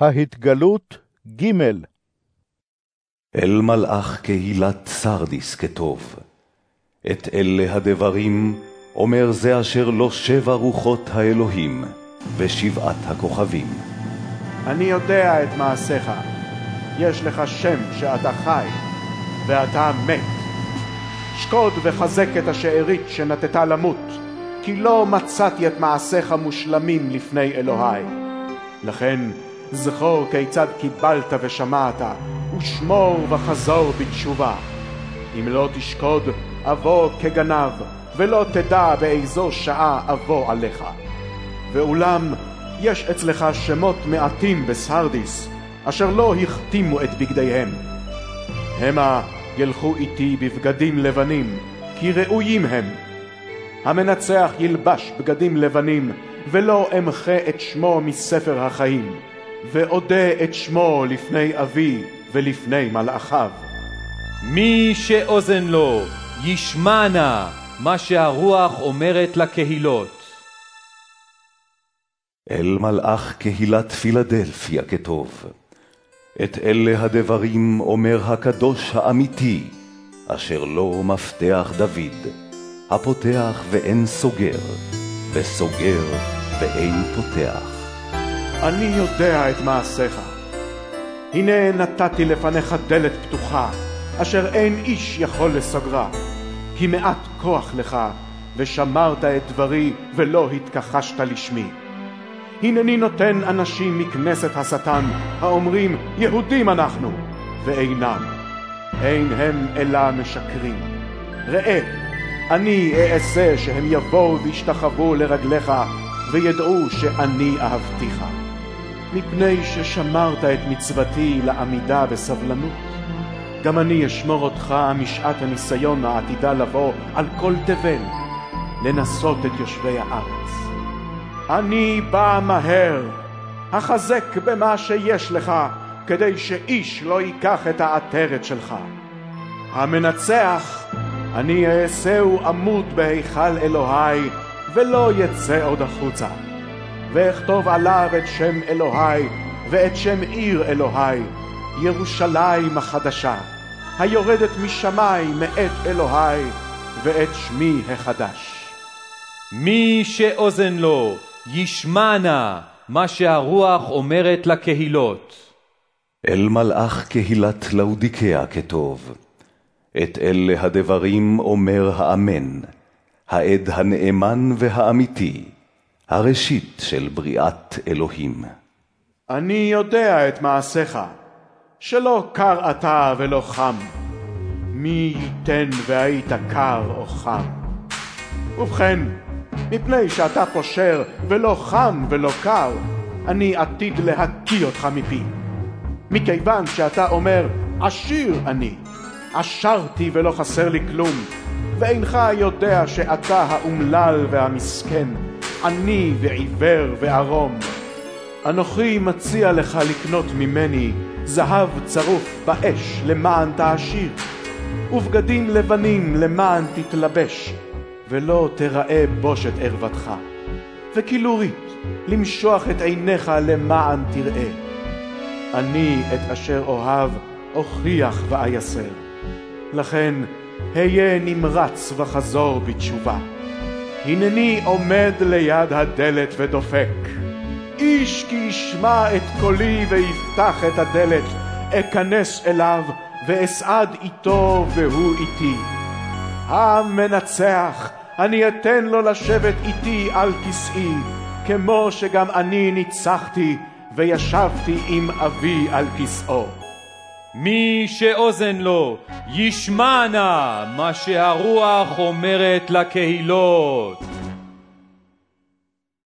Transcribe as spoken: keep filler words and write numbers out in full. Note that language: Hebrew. ההתגלות ג' אל מלאך קהילת סרדיס כתוב, את אלה הדברים אומר זה אשר לא שבע רוחות האלוהים ושבעת הכוכבים. אני יודע את מעשיך, יש לך שם שאתה חי ואתה מת. שקוד וחזק את השארית שנתת למות, כי לא מצאתי את מעשיך מושלמים לפני אלוהי. לכן זכור כיצד קיבלת ושמעת, ושמור וחזור בתשובה. אם לא תשקוד, אבוא כגנב, ולא תדע באיזו שעה אבוא עליך. ואולם, יש אצלך שמות מעטים בסרדיס, אשר לא הכתימו את בגדיהם. המה ילכו איתי בבגדים לבנים, כי ראויים הם. המנצח ילבש בגדים לבנים, ולא אמחה את שמו מספר החיים, ואודה את שמו לפני אבי ולפני מלאכיו. מי שאוזן לו ישמע נא מה שהרוח אומרת לקהילות. אל מלאך קהילת פילדלפיה כתוב, את אלה הדברים אומר הקדוש האמיתי, אשר לו מפתח דוד, הפותח ואין סוגר, וסוגר ואין פותח. אני יודע את מעשיך. הנה נתתי לפניך דלת פתוחה, אשר אין איש יכול לסגרה. כי מעט כוח לך, ושמרת את דברי, ולא התכחשת לשמי. הנני נותן אנשים מכנסת השטן, האומרים יהודים אנחנו, ואינם. אין הם אלא משקרים. ראה, אני אעשה שהם יבואו וישתחוו לרגליך, וידעו שאני אהבתיך. מפני ששמרת את מצוותי לעמידה בסבלנות, גם אני אשמור אותך משעת הניסיון העתידה לבוא על כל תבל, לנסות את יושבי הארץ. אני בא מהר, החזק במה שיש לך, כדי שאיש לא ייקח את העטרת שלך. המנצח, אני אעשהו עמוד בהיכל אלוהי, ולא יצא עוד החוצה. ואכתוב עליו את שם אלוהי ואת שם עיר אלוהי, ירושלים החדשה, היורדת משמיים מאת אלוהי, ואת שמי החדש. מי שאוזן לו ישמע נא מה שהרוח אומרת לקהילות. אל מלאך קהילת לאודיקיה כתוב, את אלה הדברים אומר האמן, העד הנאמן והאמיתי, הראשית של בריאת אלוהים. אני יודע את מעשיך, שלא קר אתה ולא חם. מי ייתן והיית קר או חם? ובכן, מפני שאתה פושר ולא חם ולא קר, אני עתיד להקיא אותך מפי. מכיוון שאתה אומר, עשיר אני, עשרתי ולא חסר לי כלום, ואינך יודע שאתה האומלל והמסכן, אני ועיוור וערום. אנוכי מציע לך לקנות ממני זהב צרוף באש למען תעשיר, ובגדים לבנים למען תתלבש, ולא תראה בושת ערוותך, וכילורית למשוח את עיניך למען תראה. אני את אשר אוהב אוכיח ואייסר. לכן היה נמרץ וחזור בתשובה. הנני עומד ליד הדלת ודופק. איש כי ישמע את קולי ויפתח את הדלת, אכנס אליו ואסעד איתו והוא איתי. המנצח, אני אתן לו לשבת איתי על כסאי, כמו שגם אני ניצחתי וישבתי עם אבי על כסאו. מי שאוזן לו ישמע נא מה שהרוח אומרת לקהילות.